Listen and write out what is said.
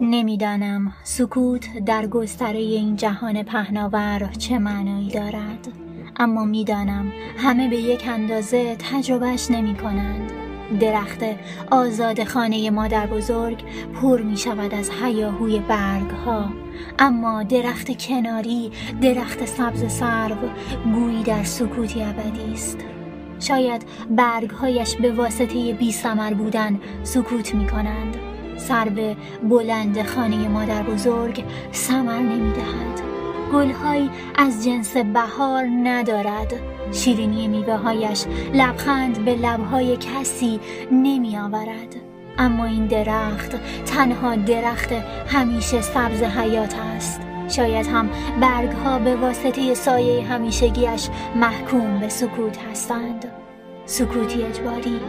نمیدانم سکوت در گستره این جهان پهناور چه معنایی دارد، اما میدانم همه به یک اندازه تجربهش نمی کنند. درخت آزاد خانه مادر بزرگ پر می شود از هیاهوی برگ ها، اما درخت کناری، درخت سبز سرو، گویی در سکوتی ابدی است. شاید برگهایش به واسطه بی ثمر بودن سکوت می کنند. سرو بلند خانه مادر بزرگ ثمر نمی دهد. گل‌های از جنس بهار ندارد. شیرینی میوه‌هایش لبخند به لب‌های کسی نمی‌آورد. اما این درخت تنها درخت همیشه سبز حیات است. شاید هم برگ‌ها به واسطه سایه همیشگیش محکوم به سکوت هستند. سکوتی اجباری.